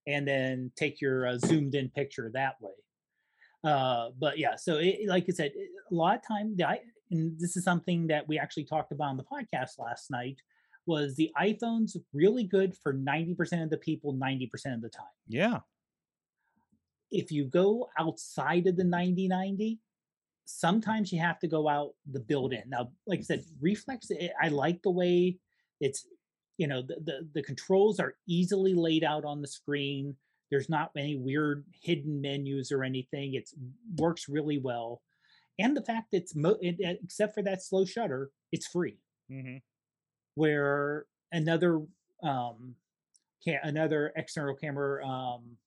and then take your uh, zoomed in picture that way. Uh, but yeah, so it, like I said, it, a lot of time, the, and this is something that we actually talked about on the podcast last night, was the iPhone's really good for ninety percent of the people, ninety percent of the time. Yeah. If you go outside of the ninety ninety, sometimes you have to go out the built-in. Now, like I said, Reflex, it, I like the way it's, you know, the, the, the controls are easily laid out on the screen. There's not any weird hidden menus or anything. It works really well. And the fact that it's, mo- it, except for that slow shutter, it's free. Mm-hmm. Where another um, ca- another external camera, um,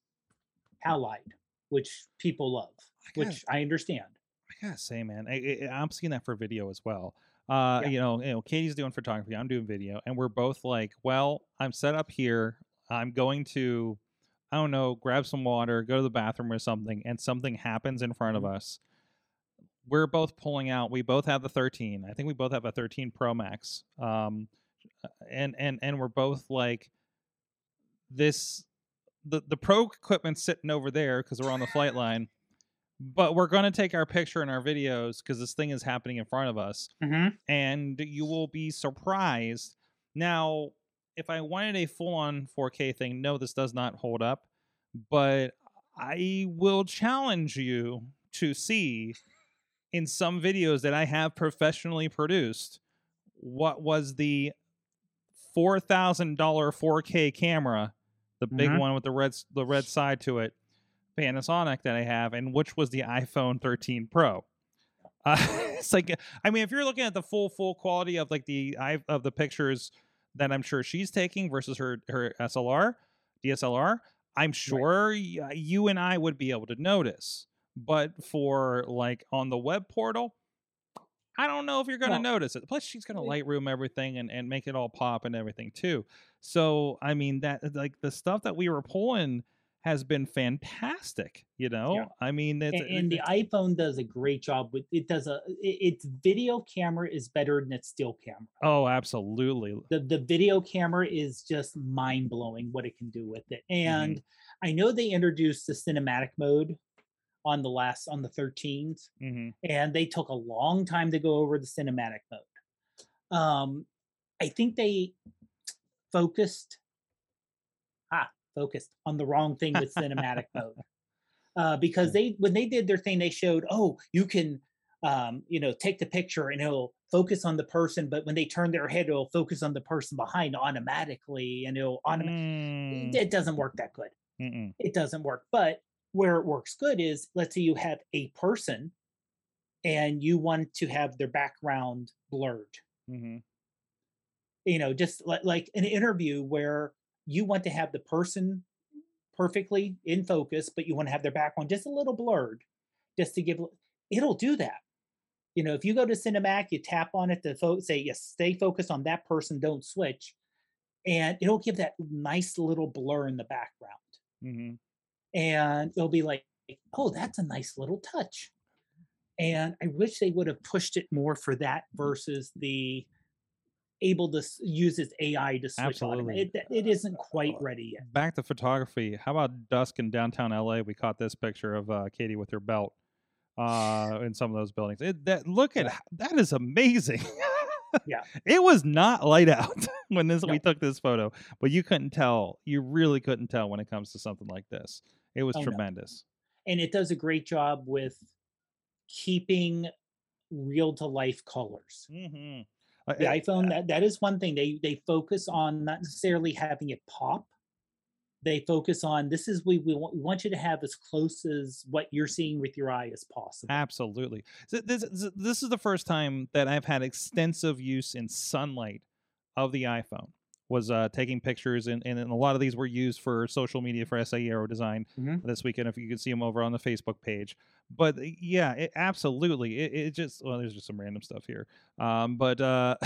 Halide, which people love, I gotta, which I understand. I gotta say, man, I, I, I'm seeing that for video as well. Uh, yeah. you know, you know, Katie's doing photography, I'm doing video, and we're both like, well, I'm set up here. I'm going to... I don't know, grab some water, go to the bathroom or something, and something happens in front of us. We're both pulling out. We both have the thirteen. I think we both have a thirteen Pro Max. Um, and, and, and we're both like, this, the, the pro equipment's sitting over there because we're on the flight line, but we're going to take our picture and our videos because this thing is happening in front of us. Mm-hmm. And you will be surprised. Now, if I wanted a full-on four K thing, no, this does not hold up. But I will challenge you to see in some videos that I have professionally produced what was the four thousand dollars four K camera, the big mm-hmm. one with the red the red side to it, Panasonic that I have, and which was the iPhone thirteen Pro. Uh, it's like, I mean, if you're looking at the full full quality of like the of the pictures that I'm sure she's taking versus her, her S L R, D S L R, I'm sure right. y- you and I would be able to notice. But for like on the web portal, I don't know if you're going to well, notice it. Plus, she's going to Lightroom everything and, and make it all pop and everything too. So, I mean, that like the stuff that we were pulling has been fantastic. You know, yeah. I mean, it's, and, and the it's, iPhone does a great job with it. Does a it, its video camera is better than its still camera. Oh, absolutely. The the video camera is just mind blowing what it can do with it. And mm-hmm. I know they introduced the cinematic mode on the last on the thirteens, mm-hmm. and they took a long time to go over the cinematic mode. Um, I think they focused. Ah. focused on the wrong thing with cinematic mode. Uh, because they, when they did their thing, they showed, oh, you can, um, you know, take the picture and it'll focus on the person. But when they turn their head, it'll focus on the person behind automatically. And it'll automatically, mm. it doesn't work that good. Mm-mm. It doesn't work. But where it works good is, let's say you have a person and you want to have their background blurred. Mm-hmm. You know, just like, like an interview where you want to have the person perfectly in focus, but you want to have their background just a little blurred, just to give, it'll do that. You know, if you go to Cinematic, you tap on it to fo- say, yes, stay focused on that person, don't switch. And it'll give that nice little blur in the background. Mm-hmm. And it'll be like, oh, that's a nice little touch. And I wish they would have pushed it more for that versus the able to use its A I to switch on it. it. It isn't quite ready yet. Back to photography. How about dusk in downtown L A? We caught this picture of uh, Katie with her belt uh, in some of those buildings. It, that look at yeah. that is amazing. yeah, it was not light out when this no. we took this photo, but you couldn't tell. You really couldn't tell when it comes to something like this. It was oh, tremendous, no. and it does a great job with keeping real to life colors. Mm-hmm. The iPhone, that, that is one thing. They they focus on not necessarily having it pop. they focus on this is we we want, we want you to have as close as what you're seeing with your eye as possible. Absolutely. So this this is the first time that I've had extensive use in sunlight of the iPhone. Was uh, taking pictures, and, and a lot of these were used for social media for S A E Aero Design mm-hmm. this weekend. If you can see them over on the Facebook page, but yeah, it, absolutely. It, it just well, there's just some random stuff here, um, but uh,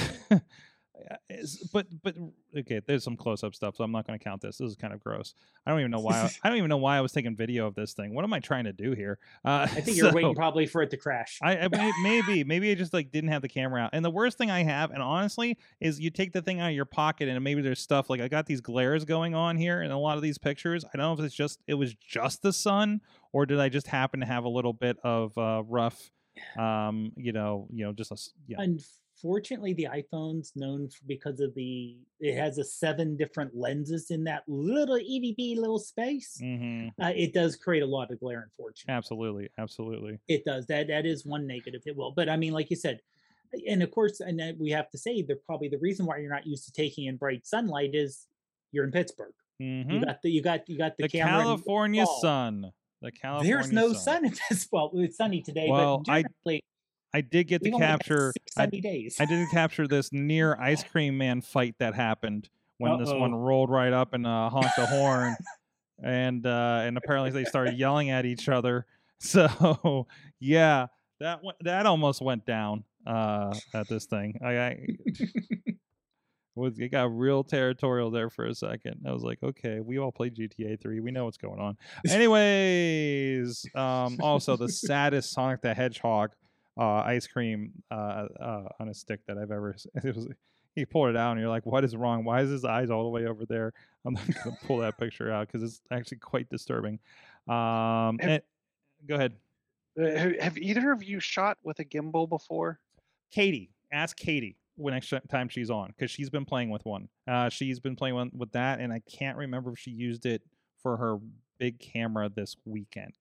but but okay, there's some close-up stuff, so I'm not going to count this. This is kind of gross. I don't even know why. I, I don't even know why I was taking video of this thing. What am I trying to do here? Uh, I think so, you're waiting probably for it to crash. I, I maybe maybe I just like didn't have the camera out. And the worst thing I have, and honestly, is you take the thing out of your pocket, and maybe there's stuff like I got these glares going on here in a lot of these pictures. I don't know if it's just it was just the sun, or did I just happen to have a little bit of uh, rough, um, you know, you know, just a yeah. And- Fortunately, the iPhone's known for, because of the, it has a seven different lenses in that little itty bitty little space. Mm-hmm. Uh, it does create a lot of glare, unfortunately. Absolutely, absolutely. It does. That that is one negative. It will, but I mean, like you said, and of course, and we have to say that probably the reason why you're not used to taking in bright sunlight is you're in Pittsburgh. Mm-hmm. You got the you got you got the, the camera California sun. The California There's no sun, sun in this. Well, it's sunny today, well, but generally. I... I did get we to capture I, days. I did capture this near ice cream man fight that happened when Uh-oh. this one rolled right up and uh, honked a horn and uh, and apparently they started yelling at each other. So yeah, that went, that almost went down uh, at this thing. I, I was it got real territorial there for a second. I was like, okay, we all play G T A three. We know what's going on. Anyways, um, also the saddest Sonic the Hedgehog Uh, ice cream uh, uh, on a stick that I've ever it was, he pulled it out and you're like, what is wrong? Why is his eyes all the way over there? I'm not gonna pull that picture out because it's actually quite disturbing. Um, have, and, go ahead. Have, have either of you shot with a gimbal before? Katie, ask Katie when next time she's on, because she's been playing with one. Uh, she's been playing one with that, and I can't remember if she used it for her big camera this weekend.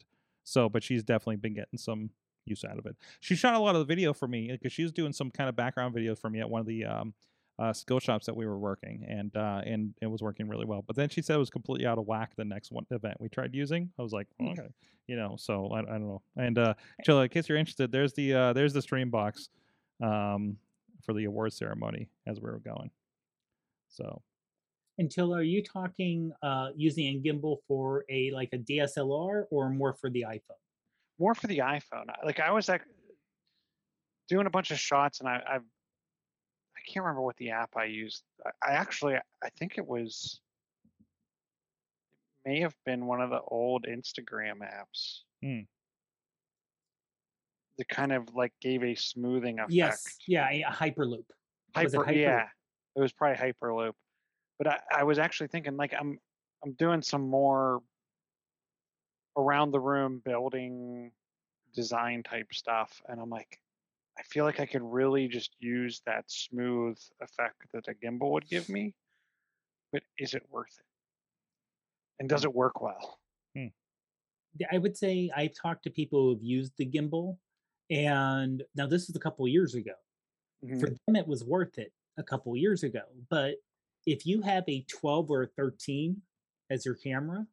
So, but she's definitely been getting some use out of it. She shot a lot of the video for me because she was doing some kind of background video for me at one of the um uh skill shops that we were working, and uh and it was working really well, but then she said it was completely out of whack the next one event we tried using. I was like, oh, okay, you know, so I, I don't know. And uh Chilla, in case you're interested, there's the uh there's the stream box um for the award ceremony as we were going. So until are you talking uh using a gimbal for a like a D S L R or more for the iPhone? More for the iPhone. Like I was like doing a bunch of shots, and I I've, I can't remember what the app I used. I, I actually I think it was it may have been one of the old Instagram apps. Hmm. That kind of like gave a smoothing effect. Yes, yeah, a Hyperloop. Hyper, was it Hyperloop? Yeah, it was probably Hyperloop. But I, I was actually thinking like I'm I'm doing some more around the room building design type stuff, and I'm like, I feel like I could really just use that smooth effect that a gimbal would give me, but is it worth it, and does it work well? hmm. I would say I've talked to people who have used the gimbal, and now this was a couple of years ago. Mm-hmm. For them it was worth it a couple of years ago, but if you have a twelve or a thirteen as your camera,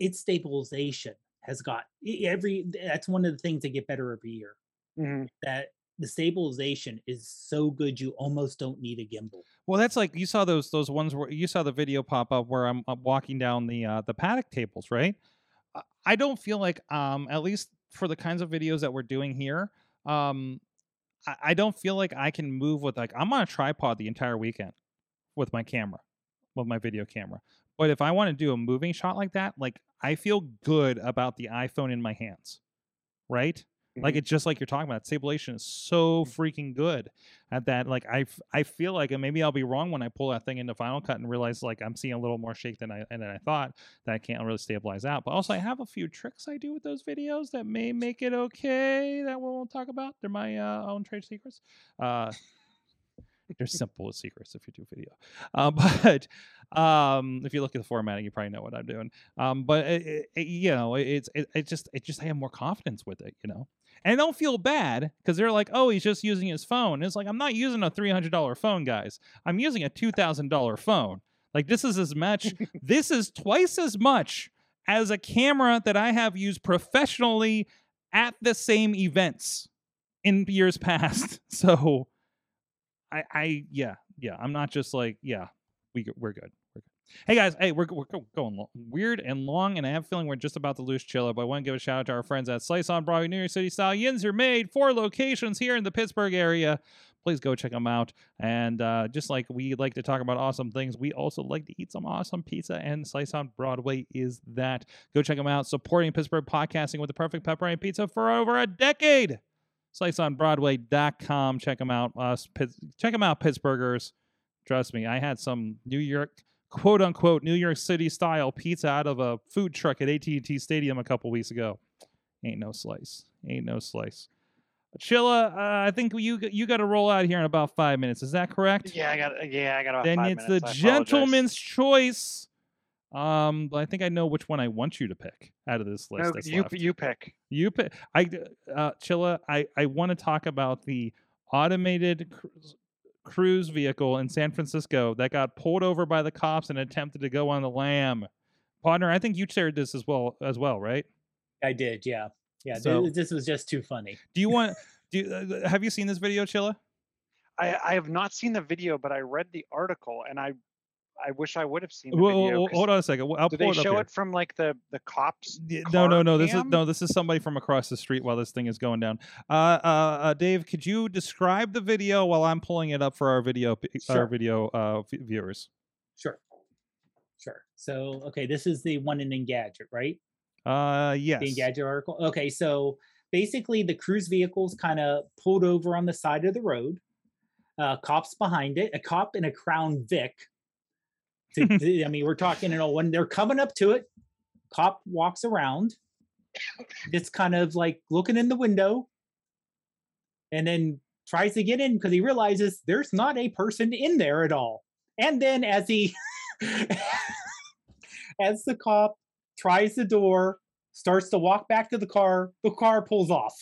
its stabilization has got every that's one of the things that get better every year. Mm-hmm. That the stabilization is so good you almost don't need a gimbal. Well, that's like you saw those those ones where you saw the video pop up where I'm, I'm walking down the uh the paddock tables, right? I don't feel like um at least for the kinds of videos that we're doing here, um I, I don't feel like I can move with like I'm on a tripod the entire weekend with my camera, with my video camera. But if I want to do a moving shot like that, like I feel good about the iPhone in my hands, right? Mm-hmm. Like it's just like you're talking about. Stabilization is so freaking good at that. Like I, I feel like, and maybe I'll be wrong when I pull that thing into Final Cut and realize like I'm seeing a little more shake than I and than I thought that I can't really stabilize out. But also I have a few tricks I do with those videos that may make it okay that we won't talk about. They're my uh, own trade secrets. Uh, they're simple as secrets if you do video. Uh, but um, if you look at the formatting, you probably know what I'm doing. Um, but, it, it, you know, it's it, it just it just I have more confidence with it, you know. And I don't feel bad because they're like, oh, he's just using his phone. It's like, I'm not using a three hundred dollars phone, guys. I'm using a two thousand dollars phone. Like, this is as much, this is twice as much as a camera that I have used professionally at the same events in years past. So I, I, yeah, yeah, I'm not just like, yeah, we, we're good. We're good. Hey guys, hey, we're, we're going long, weird and long, and I have a feeling we're just about to lose Chilla, but I want to give a shout out to our friends at Slice on Broadway, New York City style. Yins are made, four locations here in the Pittsburgh area. Please go check them out. And uh, just like we like to talk about awesome things, we also like to eat some awesome pizza, and Slice on Broadway is that. Go check them out. Supporting Pittsburgh podcasting with the perfect pepperoni pizza for over a decade. slice on broadway dot com. Check them out. Uh, check them out, Pittsburghers. Trust me, I had some New York, quote unquote, New York City style pizza out of a food truck at A T and T Stadium a couple weeks ago. Ain't no slice. Ain't no slice. Chilla, uh, I think you you got to roll out here in about five minutes. Is that correct? Yeah, I got. Yeah, I got about then five minutes. Then it's the gentleman's choice. Um, I think I know which one I want you to pick out of this list. No, that's you left. you pick. You pick. I uh, Chilla, I I want to talk about the automated cru- cruise vehicle in San Francisco that got pulled over by the cops and attempted to go on the lam. Partner, I think you shared this as well as well, right? I did. Yeah. Yeah, so, this was just too funny. Do you want? Do you, uh, have you seen this video, Chilla? I, I have not seen the video, but I read the article, and I I wish I would have seen the whoa, video. Whoa, hold on a second. I'll do pull they it show up here. It from like the the cops? No, no, no. Cam? This is no. This is somebody from across the street while this thing is going down. Uh, uh, uh, Dave, could you describe the video while I'm pulling it up for our video sure. our video uh, viewers? Sure, sure. So, okay, this is the one in Engadget, right? Uh, yes. The Engadget article. Okay, so basically the cruise vehicle's kind of pulled over on the side of the road. Uh, cops behind it, a cop and a Crown Vic. To, to, I mean, we're talking, you know, when they're coming up to it, cop walks around. It's kind of like looking in the window, and then tries to get in because he realizes there's not a person in there at all. And then as he, as the cop tries the door, starts to walk back to the car, the car pulls off.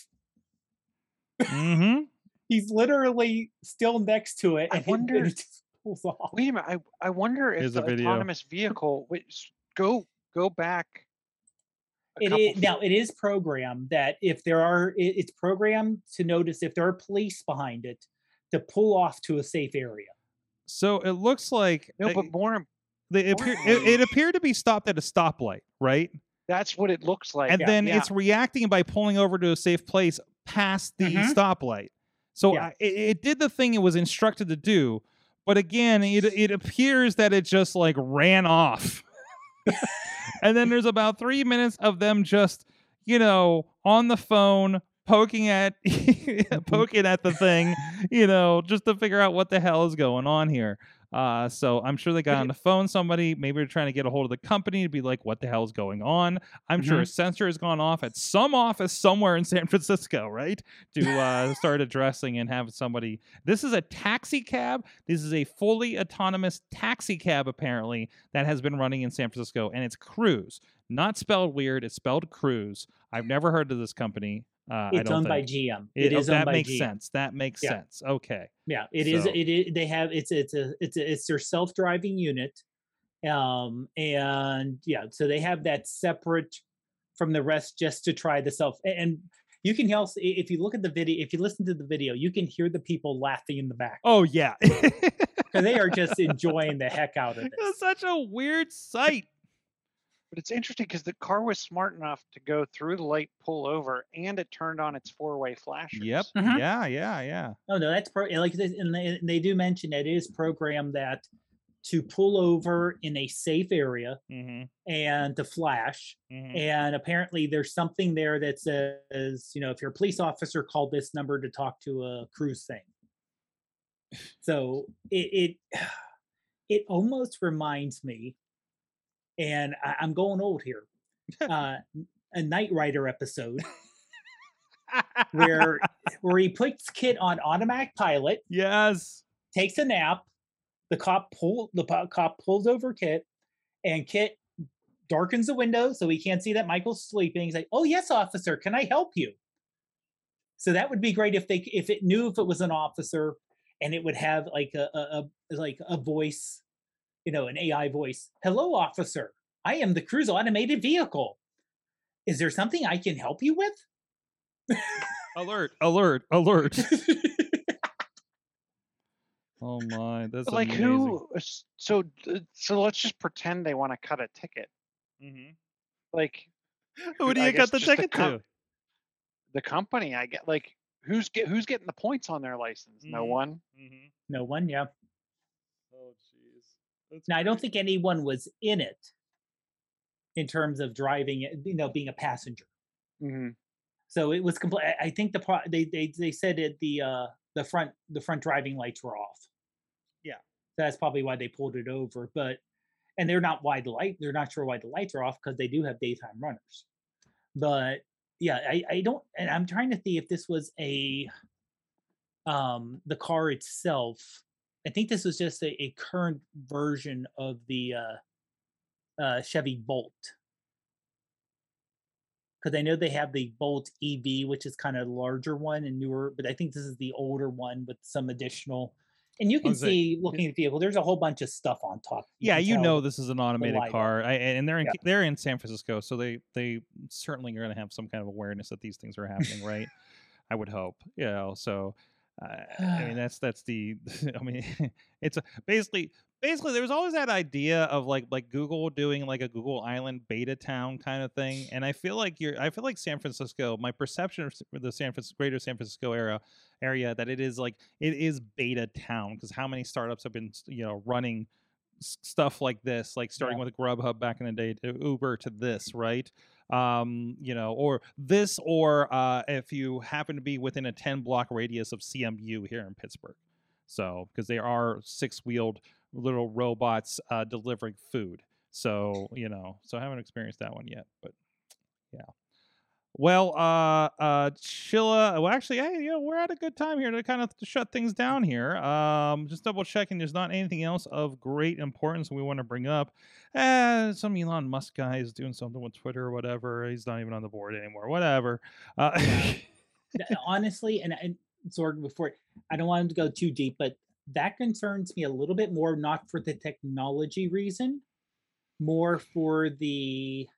Mm-hmm. He's literally still next to it. I and wonder, it just pulls off. Wait a minute. I, I wonder if Here's the autonomous vehicle, wait, go go back. It is, now, it is programmed that if there are, it, it's programmed to notice if there are police behind it to pull off to a safe area. So it looks like. No, I, but more They appear, it, it appeared to be stopped at a stoplight, right? That's what it looks like. And yeah, then yeah. it's reacting by pulling over to a safe place past the mm-hmm. stoplight. So yeah. I, it, it did the thing it was instructed to do. But again, it it appears that it just like ran off. And then there's about three minutes of them just, you know, on the phone, poking at poking at the thing, you know, just to figure out what the hell is going on here. Uh, so I'm sure they got on the phone somebody. Maybe they're trying to get a hold of the company to be like, what the hell is going on? I'm mm-hmm. sure a sensor has gone off at some office somewhere in San Francisco, right? To uh, start addressing and have somebody. This is a taxi cab. This is a fully autonomous taxi cab, apparently, that has been running in San Francisco. And it's Cruise. Not spelled weird. It's spelled Cruise. I've never heard of this company. Uh, it's I don't owned think. by G M. It, it is. Oh, that owned makes by G M. sense. That makes yeah. sense. Okay. Yeah, it so. is. It is. They have. It's. It's a. It's. A, it's their self-driving unit, um, and yeah. So they have that separate from the rest, just to try the self. And you can also, if you look at the video, if you listen to the video, you can hear the people laughing in the back. Oh yeah, because they are just enjoying the heck out of it. It's such a weird sight. But it's interesting because the car was smart enough to go through the light, pull over, and it turned on its four-way flashers. Yep. Mm-hmm. Yeah, yeah, yeah. Oh, no, that's pro- like this, and they, they do mention that it is programmed that to pull over in a safe area mm-hmm. and to flash. Mm-hmm. And apparently there's something there that says, you know, if you're a police officer, call this number to talk to a cruise thing. So it it it almost reminds me. And I, I'm going old here. Uh, a Knight Rider episode where where he puts Kit on automatic pilot. Yes. Takes a nap. The cop pull the cop pulls over Kit, and Kit darkens the window so he can't see that Michael's sleeping. He's like, "Oh yes, officer, can I help you?" So that would be great if they if it knew if it was an officer, and it would have like a, a, a like a voice. you know, an A I voice. Hello, officer. I am the crew's automated vehicle. Is there something I can help you with? Alert, alert, alert. Oh my, that's like amazing. Who? So, so let's just pretend they want to cut a ticket. Mm-hmm. Like, who do you cut the ticket the com- to? The company, I get. Like, who's get, who's getting the points on their license? Mm-hmm. No one. Mm-hmm. No one. Yeah. Oh jeez. Now, I don't think anyone was in it. In terms of driving, you know, being a passenger. Mm-hmm. So it was complete. I think the pro- they they they said it the uh, the front the front driving lights were off. Yeah, that's probably why they pulled it over. But and they're not why the light they're not sure why the lights are off because they do have daytime runners. But yeah, I, I don't. And I'm trying to see if this was a um the car itself. I think this was just a, a current version of the. Uh, Uh, Chevy Bolt, because I know they have the Bolt E V, which is kind of larger one and newer, but I think this is the older one with some additional. And you can see it? Looking at the vehicle, there's a whole bunch of stuff on top. You yeah, you know this is an automated car, I, and they're in yeah. they're in San Francisco, so they they certainly are going to have some kind of awareness that these things are happening, right? I would hope, you know. So, uh, I mean, that's that's the. I mean, it's a, basically. Basically, there was always that idea of like like Google doing like a Google Island beta town kind of thing, and I feel like you're I feel like San Francisco. My perception of the San Francisco, greater San Francisco era area that it is like it is beta town because how many startups have been you know running s- stuff like this, like starting yeah. with Grubhub back in the day, to Uber to this, right? Um, you know, or this, or uh, if you happen to be within a ten block radius of C M U here in Pittsburgh, so because they are six wheeled. Little robots uh, delivering food. So, you know, so I haven't experienced that one yet, but yeah. Well, uh, uh, Chilla, well, actually, hey, you know, we're at a good time here to kind of to shut things down here. Um, just double checking. There's not anything else of great importance we want to bring up. Eh, some Elon Musk guy is doing something with Twitter or whatever. He's not even on the board anymore, whatever. Uh, Honestly, and, and Sorg, before, I don't want him to go too deep, but that concerns me a little bit more, not for the technology reason, more for the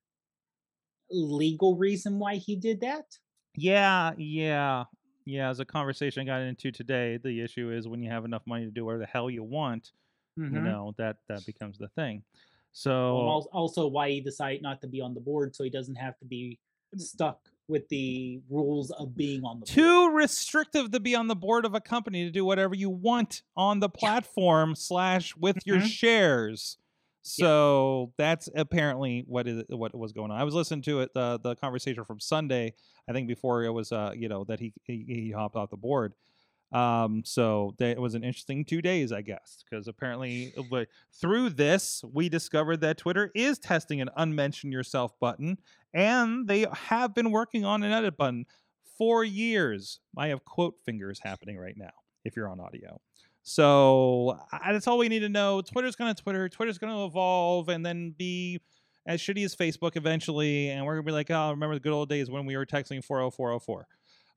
legal reason why he did that. Yeah, yeah, yeah. As a conversation I got into today, the issue is when you have enough money to do whatever the hell you want, mm-hmm. you know, that, that becomes the thing. So well, also why he decided not to be on the board so he doesn't have to be stuck with the rules of being on the board. Too restrictive to be on the board of a company to do whatever you want on the platform yeah. slash with mm-hmm. your shares. So yeah. that's apparently what is what was going on. I was listening to it uh, the conversation from Sunday. I think before it was uh you know that he he, he hopped off the board. Um, so that, it was an interesting two days, I guess, because apparently through this, we discovered that Twitter is testing an unmention yourself button, and they have been working on an edit button for years. I have quote fingers happening right now, if you're on audio. So I, that's all we need to know. Twitter's going to Twitter. Twitter's going to evolve and then be as shitty as Facebook eventually. And we're going to be like, oh, remember the good old days when we were texting four oh four oh four.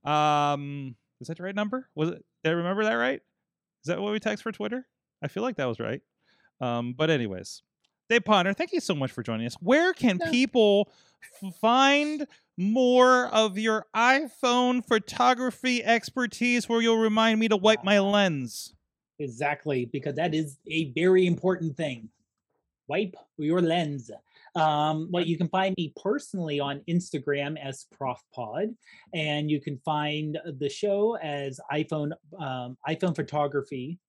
Um... Is that the right number? Was it? Did I remember that right? Is that what we text for Twitter? I feel like that was right. Um, but anyways, Dave Potter, thank you so much for joining us. Where can no. people f- find more of your iPhone photography expertise where you'll remind me to wipe my lens? Exactly, because that is a very important thing. Wipe your lens. Um, well, you can find me personally on Instagram as ProfPod, and you can find the show as iPhone um, iPhone Photography,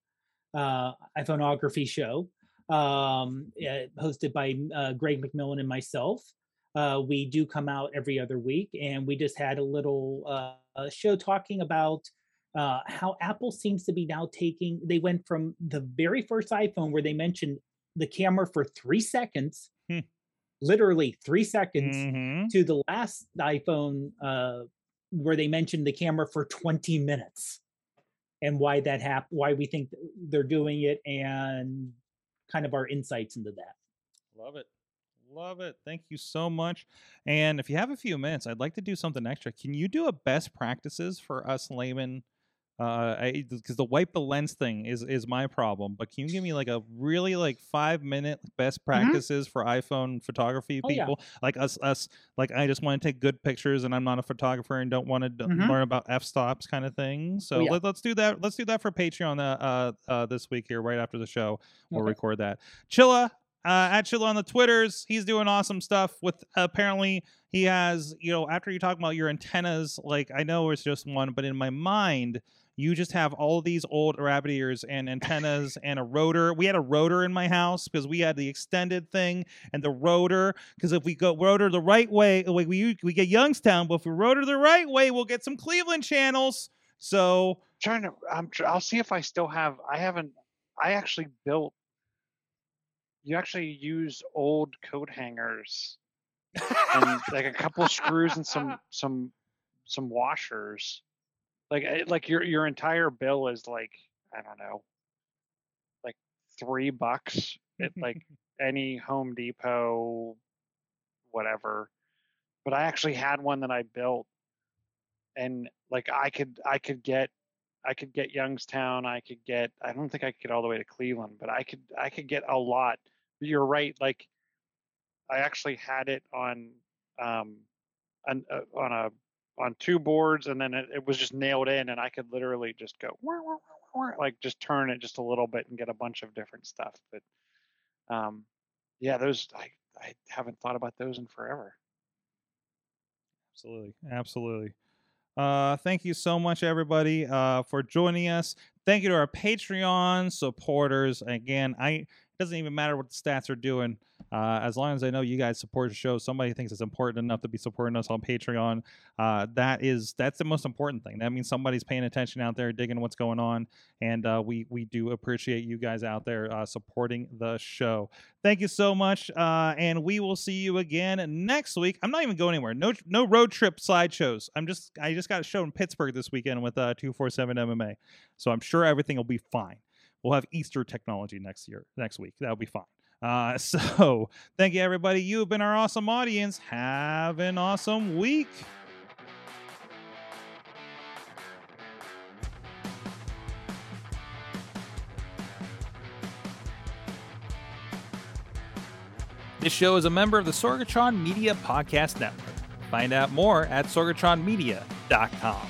uh, iPhoneography show, um, uh, hosted by uh, Greg McMillan and myself. Uh, we do come out every other week, and we just had a little uh, show talking about uh, how Apple seems to be now taking. They went from the very first iPhone where they mentioned the camera for three seconds. Hmm. Literally three seconds mm-hmm. to the last iPhone uh, where they mentioned the camera for twenty minutes and why that happened, why we think they're doing it and kind of our insights into that. Love it. Love it. Thank you so much. And if you have a few minutes, I'd like to do something extra. Can you do a best practices for us layman Because uh, the wipe the lens thing is is my problem. But can you give me like a really like five minute best practices mm-hmm. for iPhone photography people? Oh, yeah. Like us, us. Like I just want to take good pictures, and I'm not a photographer and don't want to mm-hmm. d- learn about f-stops kind of thing. So oh, yeah. let, let's do that. Let's do that for Patreon uh, uh, uh, this week here, right after the show. We'll okay. record that. Chilla. Uh, at Chilla on the Twitters, he's doing awesome stuff with, apparently he has, you know, after you talk about your antennas, like I know it's just one, but in my mind, you just have all these old rabbit ears and antennas and a rotor. We had a rotor in my house because we had the extended thing and the rotor. Because if we go rotor the right way, we, we get Youngstown, but if we rotor the right way, we'll get some Cleveland channels. So trying to, I'm, I'll see if I still have, I haven't, I actually built. You actually use old coat hangers and like a couple of screws and some some some washers. Like like your your entire bill is like I don't know, like three bucks at like any Home Depot, whatever. But I actually had one that I built, and like I could I could get. I could get Youngstown. I could get, I don't think I could get all the way to Cleveland, but I could, I could get a lot. You're right. Like I actually had it on, um, on, uh, on a, on two boards, and then it, it was just nailed in, and I could literally just go wah, wah, wah, wah, like just turn it just a little bit and get a bunch of different stuff. But, um, yeah, those, I, I haven't thought about those in forever. Absolutely. Absolutely. Uh, thank you so much, everybody, uh, for joining us. Thank you to our Patreon supporters. Again, I it doesn't even matter what the stats are doing. Uh, as long as I know you guys support the show, somebody thinks it's important enough to be supporting us on Patreon. Uh, that is, that's the most important thing. That means somebody's paying attention out there, digging what's going on. And uh, we, we do appreciate you guys out there uh, supporting the show. Thank you so much. Uh, and we will see you again next week. I'm not even going anywhere. No, no road trip slideshows. I'm just, I just got a show in Pittsburgh this weekend with uh, two forty-seven M M A. So I'm sure everything will be fine. We'll have Easter technology next year, next week. That'll be fine. Uh, so thank you, everybody. You've been our awesome audience. Have an awesome week. This show is a member of the Sorgatron Media Podcast Network. Find out more at sorgatron media dot com.